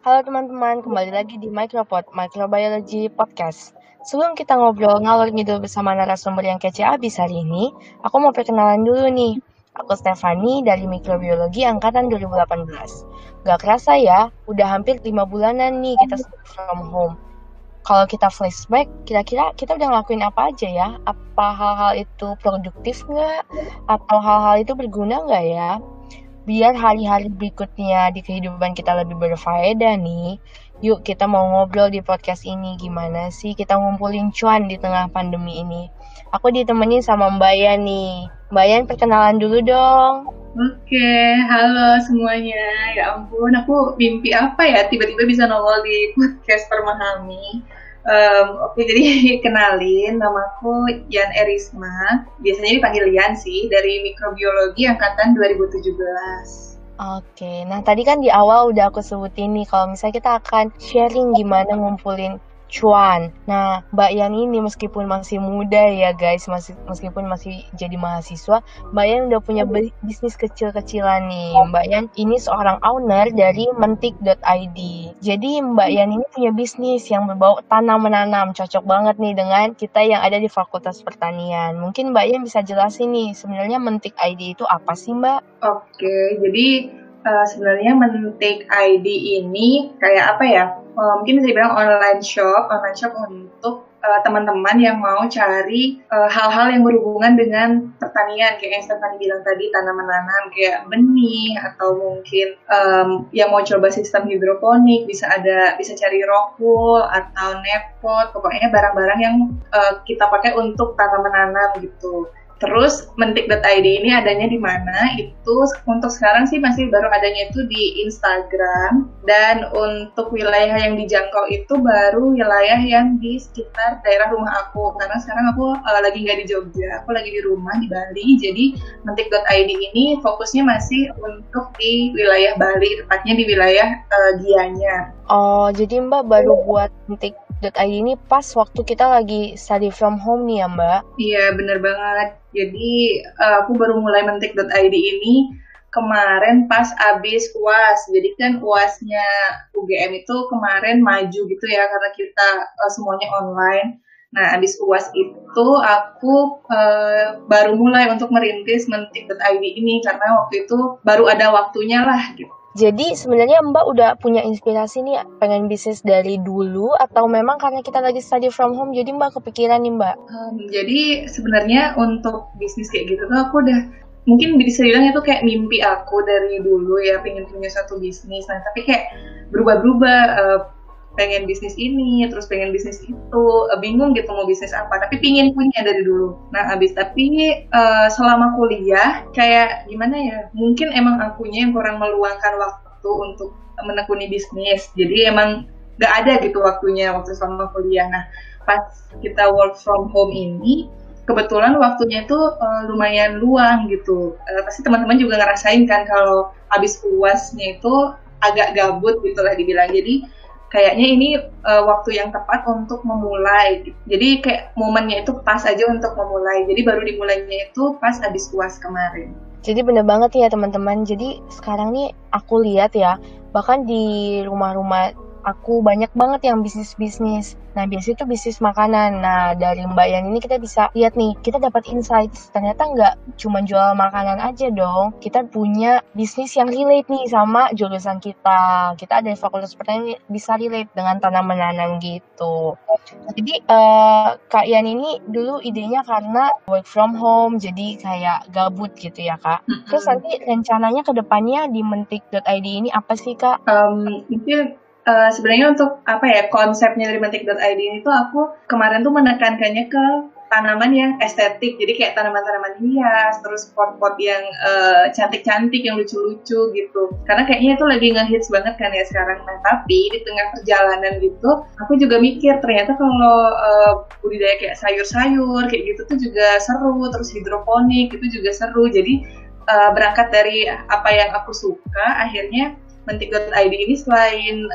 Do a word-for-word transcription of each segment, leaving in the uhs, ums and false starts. Halo teman-teman, kembali lagi di Micropod Microbiology Podcast. Sebelum kita ngobrol ngalor ngidul bersama narasumber yang kece abis hari ini, aku mau perkenalan dulu nih. Aku Stefani dari Mikrobiologi Angkatan dua ribu delapan belas. Gak kerasa ya, udah hampir lima bulanan nih kita from home. Kalau kita flashback, kira-kira kita udah ngelakuin apa aja ya? Apa hal-hal itu produktif nggak? Atau hal-hal itu berguna nggak ya? Biar hari-hari berikutnya di kehidupan kita lebih berfaedah nih, yuk kita mau ngobrol di podcast ini. Gimana sih kita ngumpulin cuan di tengah pandemi ini? Aku ditemenin sama Mbak Yan nih. Mbak Yan, perkenalan dulu dong. Oke, halo semuanya. Ya ampun, aku mimpi apa ya tiba-tiba bisa nongol di podcast Permahami. Um, Oke, okay, jadi kenalin, namaku Yan Erisma, biasanya dipanggil Yan sih, dari Mikrobiologi Angkatan dua ribu tujuh belas. Oke, nah tadi kan di awal udah aku sebutin nih, kalau misalnya kita akan sharing gimana ngumpulin cuan. Nah, Mbak Yan ini meskipun masih muda ya guys, masih, meskipun masih jadi mahasiswa, Mbak Yan udah punya bisnis kecil-kecilan nih. Mbak Yan ini seorang owner dari mentik dot i d. Jadi Mbak Yan ini punya bisnis yang berbau tanam-menanam, cocok banget nih dengan kita yang ada di Fakultas Pertanian. Mungkin Mbak Yan bisa jelasin nih, sebenarnya mentik dot i d itu apa sih Mbak? Oke, jadi uh, sebenarnya mentik dot i d ini kayak apa ya? Uh, mungkin bisa dibilang online shop, online shop untuk uh, teman-teman yang mau cari uh, hal-hal yang berhubungan dengan pertanian, kayak yang Stefani bilang tadi, tanaman-tanaman kayak benih, atau mungkin um, yang mau coba sistem hidroponik, bisa ada, bisa cari rockwool atau nepot, pokoknya barang-barang yang uh, kita pakai untuk tanaman-tanaman gitu. Terus mentik dot i d ini adanya di mana? Itu untuk sekarang sih masih baru adanya itu di Instagram, dan untuk wilayah yang dijangkau itu baru wilayah yang di sekitar daerah rumah aku. Karena sekarang aku uh, lagi nggak di Jogja, aku lagi di rumah di Bali. Jadi mentik dot i d ini fokusnya masih untuk di wilayah Bali, tepatnya di wilayah uh, Gianyar. Oh, jadi Mbak baru buat mentik dot i d ini pas waktu kita lagi study from home nih ya Mbak? Iya, bener banget. Jadi aku baru mulai mentik dot i d ini kemarin pas abis U A S. Jadi kan U A S-nya U G M itu kemarin maju gitu ya, karena kita semuanya online. Nah, abis U A S itu aku uh, baru mulai untuk merintis mentik dot i d ini, karena waktu itu baru ada waktunya lah gitu. Jadi sebenarnya Mbak udah punya inspirasi nih pengen bisnis dari dulu, atau memang karena kita lagi study from home jadi Mbak kepikiran nih Mbak? Um, jadi sebenarnya untuk bisnis kayak gitu tuh aku udah, mungkin bisa dibilang itu kayak mimpi aku dari dulu ya, pengen punya satu bisnis. Nah tapi kayak berubah-berubah, uh, pengen bisnis ini, terus pengen bisnis itu, bingung gitu mau bisnis apa, tapi pingin punya dari dulu. Nah abis, tapi uh, selama kuliah, kayak gimana ya, mungkin emang akunya yang kurang meluangkan waktu untuk menekuni bisnis, jadi emang gak ada gitu waktunya waktu selama kuliah. Nah pas kita work from home ini, kebetulan waktunya itu uh, lumayan luang gitu, uh, pasti teman-teman juga ngerasain kan kalau abis U A S-nya itu agak gabut gitu lah dibilang, jadi kayaknya ini uh, waktu yang tepat untuk memulai. Jadi kayak momennya itu pas aja untuk memulai. Jadi baru dimulainya itu pas abis U A S kemarin. Jadi bener banget ya teman-teman. Jadi sekarang nih aku lihat ya, bahkan di rumah-rumah aku banyak banget yang bisnis-bisnis. Nah biasanya itu bisnis makanan. Nah dari Mbak Yan ini kita bisa lihat nih, kita dapat insight, ternyata nggak cuma jual makanan aja dong, kita punya bisnis yang relate nih sama jurusan kita. Kita ada fakultas pertanian, bisa relate dengan tanam-menanam gitu. Jadi uh, Kak Yan ini dulu idenya karena work from home, jadi kayak gabut gitu ya Kak. Terus nanti rencananya ke depannya di mentik dot i d ini apa sih Kak? Um, itu Uh, sebenarnya untuk apa ya, konsepnya dari mentik dot i d ini tuh aku kemarin tuh menekankannya ke tanaman yang estetik, jadi kayak tanaman-tanaman hias, terus pot-pot yang uh, cantik-cantik, yang lucu-lucu gitu, karena kayaknya itu lagi ngehits banget kan ya sekarang. Nah tapi di tengah perjalanan gitu aku juga mikir ternyata kalau uh, budidaya kayak sayur-sayur kayak gitu tuh juga seru, terus hidroponik itu juga seru. Jadi uh, berangkat dari apa yang aku suka, akhirnya mentik dot i d ini selain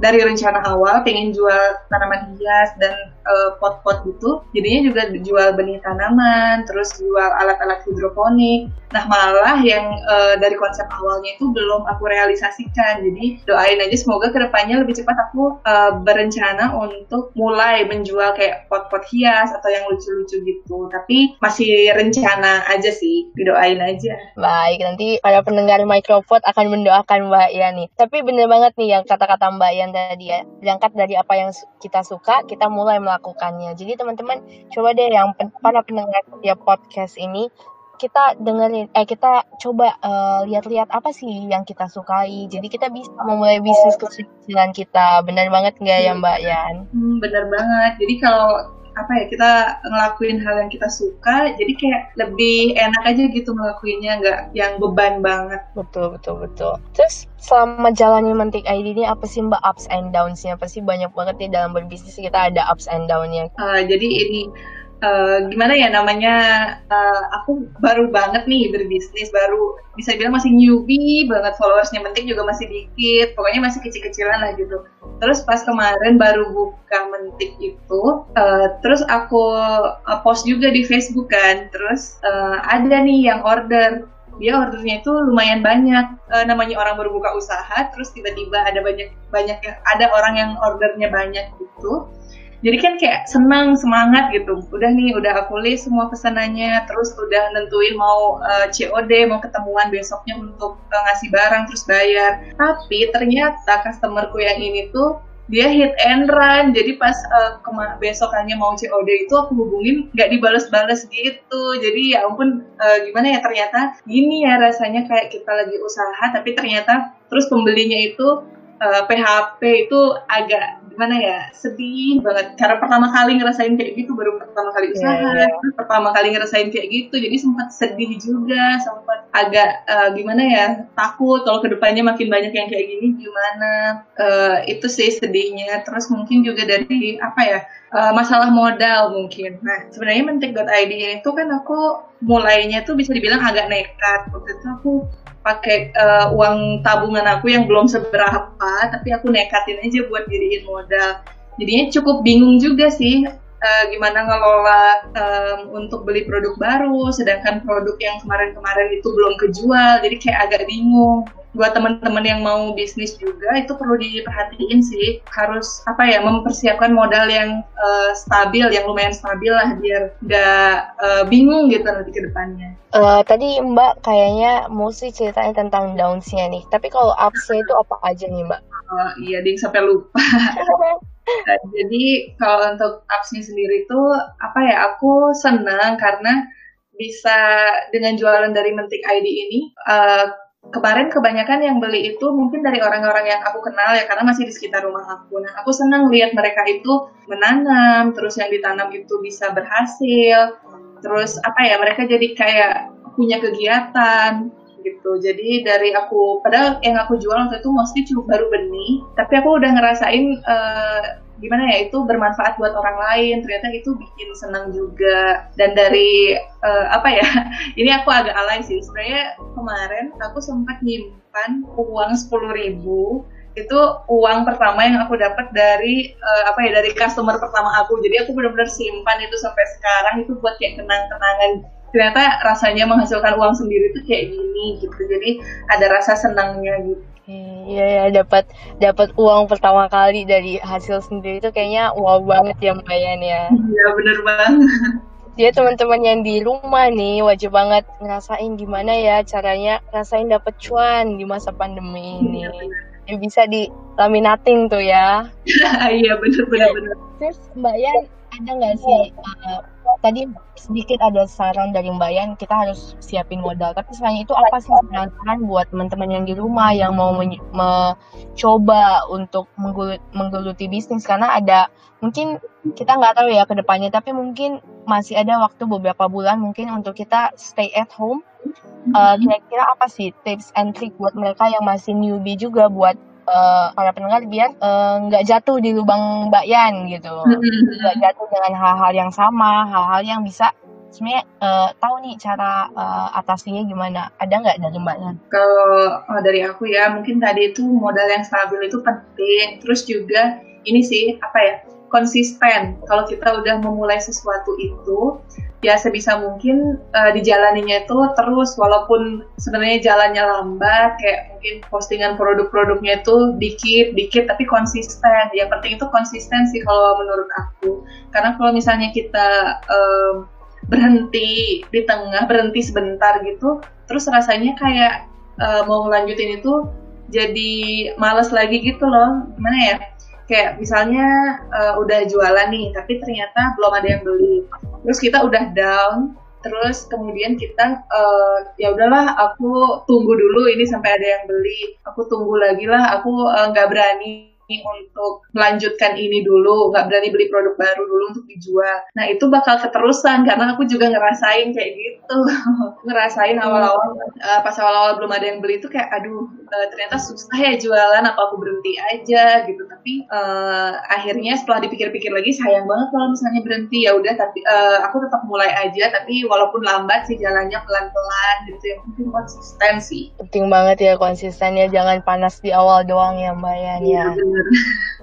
dari rencana awal pengen jual tanaman hias dan e, uh, pot-pot gitu, jadinya juga jual benih tanaman, terus jual alat-alat hidroponik. Nah malah yang uh, dari konsep awalnya itu belum aku realisasikan, jadi doain aja semoga kedepannya lebih cepat aku uh, berencana untuk mulai menjual kayak pot-pot hias atau yang lucu-lucu gitu, tapi masih rencana aja sih, didoain aja. Baik, nanti para pendengar Micropod akan mendoakan Mbak Yan nih. Tapi bener banget nih yang kata-kata Mbak Yan tadi ya, berangkat dari apa yang kita suka, kita mulai melakukannya. Jadi teman-teman, coba deh yang pen- para pendengar ya podcast ini, kita dengerin, eh kita coba uh, lihat-lihat apa sih yang kita sukai. Jadi kita bisa memulai bisnis kecil-kecilan kita. Benar banget nggak hmm. ya Mbak Yan? Hmm, benar banget. Jadi kalau apa ya, kita ngelakuin hal yang kita suka, jadi kayak lebih enak aja gitu ngelakuinnya, nggak yang beban banget. Betul, betul, betul. Terus selama jalannya Mentik I D ini apa sih Mbak ups and downs-nya? Pasti banyak banget nih dalam berbisnis kita ada ups and down-nya. Uh, jadi ini Uh, gimana ya namanya, uh, aku baru banget nih berbisnis, baru bisa bilang masih newbie banget, followersnya Mentik juga masih dikit, pokoknya masih kecil-kecilan lah gitu. Terus pas kemarin baru buka Mentik itu, uh, terus aku uh, post juga di Facebook kan, terus uh, ada nih yang order. Dia ordernya itu lumayan banyak, e, namanya orang baru buka usaha, terus tiba-tiba ada banyak banyak yang, ada orang yang ordernya banyak gitu. Jadi kan kayak senang, semangat gitu. Udah nih, udah aku list semua pesanannya, terus udah nentuin mau e, C O D, mau ketemuan besoknya untuk e, ngasih barang terus bayar. Tapi ternyata customerku yang ini tuh dia hit and run, jadi pas uh, kema- besokannya mau C O D itu aku hubungin nggak dibales-bales gitu. Jadi ya ampun, uh, gimana ya, ternyata gini ya rasanya kayak kita lagi usaha tapi ternyata terus pembelinya itu uh, P H P, itu agak gimana ya, sedih banget. Karena pertama kali ngerasain kayak gitu, baru pertama kali usaha, yeah, yeah. pertama kali ngerasain kayak gitu, jadi sempat sedih juga, sempat agak uh, gimana ya, takut kalau kedepannya makin banyak yang kayak gini gimana. Uh, itu sih sedihnya. Terus mungkin juga dari apa ya, uh, masalah modal mungkin. Nah sebenarnya mentik dot I D itu kan aku mulainya tuh bisa dibilang agak nekat. Waktu itu aku pakai uh, uang tabungan aku yang belum seberapa, tapi aku nekatin aja buat diriin modal. Jadinya cukup bingung juga sih, Uh, gimana ngelola um, untuk beli produk baru, sedangkan produk yang kemarin-kemarin itu belum kejual, jadi kayak agak bingung. Buat teman-teman yang mau bisnis juga itu perlu diperhatiin sih, harus apa ya, mempersiapkan modal yang uh, stabil, yang lumayan stabil lah, biar nggak uh, bingung gitu nanti ke depannya. Uh, tadi Mbak kayaknya mostly ceritanya tentang downs-nya nih, tapi kalau ups-nya itu apa aja nih Mbak? Uh, iya, ding sampai lupa. Jadi kalau untuk apps-nya sendiri itu apa ya, aku senang karena bisa dengan jualan dari Mentik I D ini. Uh, kemarin kebanyakan yang beli itu mungkin dari orang-orang yang aku kenal ya, karena masih di sekitar rumah aku. Nah aku senang lihat mereka itu menanam, terus yang ditanam itu bisa berhasil, terus apa ya, mereka jadi kayak punya kegiatan gitu. Jadi dari aku, padahal yang aku jual waktu itu mostly cuma baru benih, tapi aku udah ngerasain uh, gimana ya, itu bermanfaat buat orang lain, ternyata itu bikin senang juga. Dan dari uh, apa ya, ini aku agak alay sih sebenarnya, kemarin aku sempat nyimpan uang sepuluh ribu. Itu uang pertama yang aku dapat dari uh, apa ya, dari customer pertama aku. Jadi aku benar-benar simpan itu sampai sekarang, itu buat kayak kenang-kenangan. Ternyata rasanya menghasilkan uang sendiri tuh kayak gini gitu, jadi ada rasa senangnya gitu. Iya, ya, dapat dapat uang pertama kali dari hasil sendiri itu kayaknya wow banget ya Mbak Yan ya. Iya bener banget. Jadi teman-teman yang di rumah nih wajib banget ngerasain gimana ya caranya ngerasain dapet cuan di masa pandemi ini. Ya, ya, bisa di laminating tuh ya. Iya bener-bener. Terus Mbak Yan, ada nggak sih uh, tadi sedikit ada saran dari Mbak Yan, kita harus siapin modal, tapi selain itu apa sih saran buat teman-teman yang di rumah yang mau men- mencoba untuk menggelut- menggeluti bisnis? Karena ada, mungkin kita nggak tahu ya ke depannya, tapi mungkin masih ada waktu beberapa bulan mungkin untuk kita stay at home. Uh, kira-kira apa sih tips and trick buat mereka yang masih newbie juga, buat Uh, para pendengar biar nggak uh, jatuh di lubang Mbak Yan gitu, nggak jatuh dengan hal-hal yang sama, hal-hal yang bisa sebenarnya uh, tahu nih cara uh, atasinya gimana? Ada nggak dari Mbak Yan? Kalau oh, dari aku ya, mungkin tadi itu modal yang stabil itu penting. Terus juga ini sih apa ya, konsisten. Kalau kita udah memulai sesuatu itu, ya sebisa mungkin uh, dijalaninya itu terus, walaupun sebenarnya jalannya lambat, kayak mungkin postingan produk-produknya itu dikit-dikit, tapi konsisten. Yang penting itu konsistensi kalau menurut aku. Karena kalau misalnya kita uh, berhenti di tengah, berhenti sebentar gitu, terus rasanya kayak uh, mau lanjutin itu jadi males lagi gitu loh, gimana ya? Kayak misalnya uh, udah jualan nih, tapi ternyata belum ada yang beli. Terus kita udah down, terus kemudian kita uh, ya udahlah, aku tunggu dulu ini sampai ada yang beli. Aku tunggu lagi lah, aku nggak uh, berani untuk melanjutkan ini dulu, nggak berani beli produk baru dulu untuk dijual. Nah itu bakal keterusan, karena aku juga ngerasain kayak gitu. Ngerasain awal-awal, uh, pas awal-awal belum ada yang beli itu kayak aduh, ternyata susah ya jualan, apa aku berhenti aja gitu. Tapi uh, akhirnya setelah dipikir-pikir lagi, sayang banget kalau misalnya berhenti. Ya udah, tapi uh, aku tetap mulai aja, tapi walaupun lambat sih jalannya, pelan-pelan gitu. Yang penting konsisten sih. Penting banget ya konsistennya, jangan panas di awal doang ya Mbak Yan ya.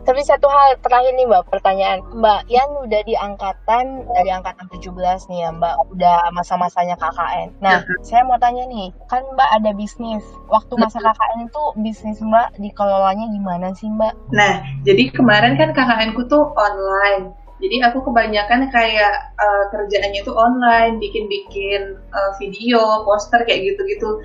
Tapi satu hal terakhir nih Mbak, pertanyaan Mbak Yan udah di angkatan, dari angkatan tujuh belas nih ya Mbak, udah masa-masanya K K N. Nah saya mau tanya nih, kan Mbak ada bisnis, waktu masa K K N itu bisnis Mbak dikelolanya gimana sih Mbak? Nah jadi kemarin kan K K N-ku tuh online, jadi aku kebanyakan kayak uh, kerjaannya tuh online, bikin-bikin uh, video, poster kayak gitu-gitu.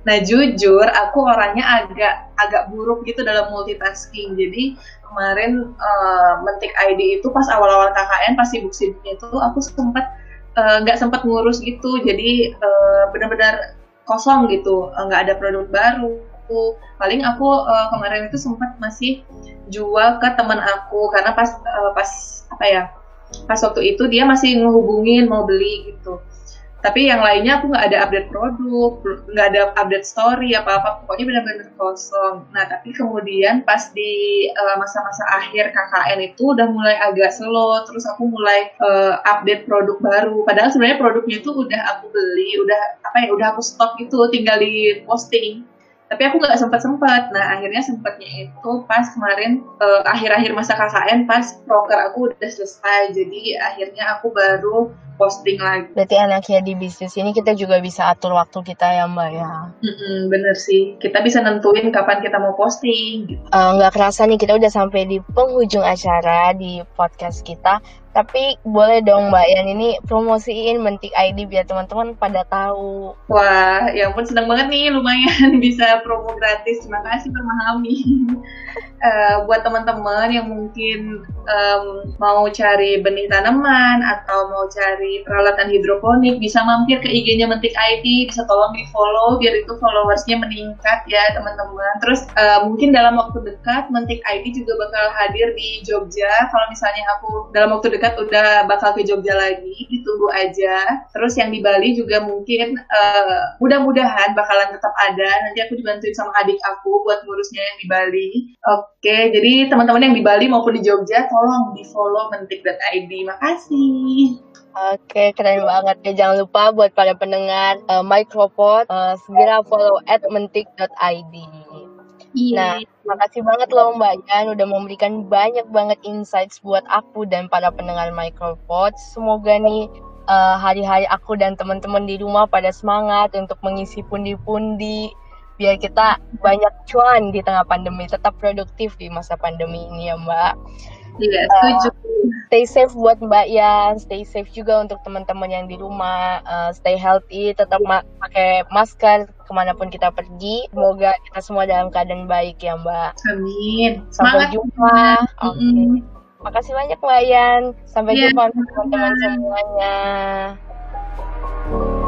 Nah jujur aku orangnya agak agak buruk gitu dalam multitasking. Jadi kemarin uh, mentik I D itu pas awal-awal K K N, pas sibuk-sibuknya itu aku sempat nggak uh, sempat ngurus gitu. Jadi uh, benar-benar kosong gitu, nggak uh, ada produk baru. Paling aku uh, kemarin itu sempat masih jual ke teman aku, karena pas uh, pas apa ya, pas waktu itu dia masih ngehubungin mau beli gitu. Tapi yang lainnya aku nggak ada update produk, nggak ada update story, apa-apa, pokoknya benar-benar kosong. Nah, tapi kemudian pas di uh, masa-masa akhir K K N itu udah mulai agak slow, terus aku mulai uh, update produk baru. Padahal sebenarnya produknya itu udah aku beli, udah apa ya, udah aku stok gitu, tinggal di posting. Tapi aku nggak sempat-sempat. Nah, akhirnya sempatnya itu pas kemarin eh, akhir-akhir masa K K N, pas proker aku udah selesai. Jadi akhirnya aku baru posting lagi. Berarti anaknya di bisnis ini kita juga bisa atur waktu kita ya Mbak ya. Mm-mm, bener sih. Kita bisa nentuin kapan kita mau posting. Nggak uh, kerasa nih kita udah sampai di penghujung acara di podcast kita. Tapi boleh dong Mbak Yan ini promosiin mentik I D biar teman-teman pada tahu. Wah, ya ampun, senang banget nih, lumayan bisa promo gratis. Terima kasih memahami. uh, buat teman-teman yang mungkin um, mau cari benih tanaman atau mau cari peralatan hidroponik, bisa mampir ke I G-nya mentik I D, bisa tolong di-follow biar itu followersnya meningkat ya teman-teman. Terus uh, mungkin dalam waktu dekat mentik I D juga bakal hadir di Jogja. Kalau misalnya aku dalam waktu dekat udah bakal ke Jogja lagi, ditunggu aja. Terus yang di Bali juga mungkin uh, mudah-mudahan bakalan tetap ada. Nanti aku dibantuin sama adik aku buat ngurusnya yang di Bali. Oke, jadi teman-teman yang di Bali maupun di Jogja, tolong di follow mentik I D. Makasih. Oke, keren banget ya. Jangan lupa buat para pendengar uh, Micropod, uh, segera follow at mentik I D. Nah, makasih banget loh Mbak Yan udah memberikan banyak banget insights buat aku dan para pendengar Micropod. Semoga nih uh, hari-hari aku dan teman-teman di rumah pada semangat untuk mengisi pundi-pundi biar kita banyak cuan di tengah pandemi, tetap produktif di masa pandemi ini ya Mbak. Iya, setuju. Uh, stay safe buat Mbak Yan, stay safe juga untuk teman-teman yang di rumah, uh, stay healthy, tetap ma- pakai masker kemanapun kita pergi. Semoga kita semua dalam keadaan baik ya Mbak. Amin. Sampai Semangat. jumpa. Oke. Okay. Makasih banyak Mbak Yan. Sampai ya. jumpa teman-teman semuanya.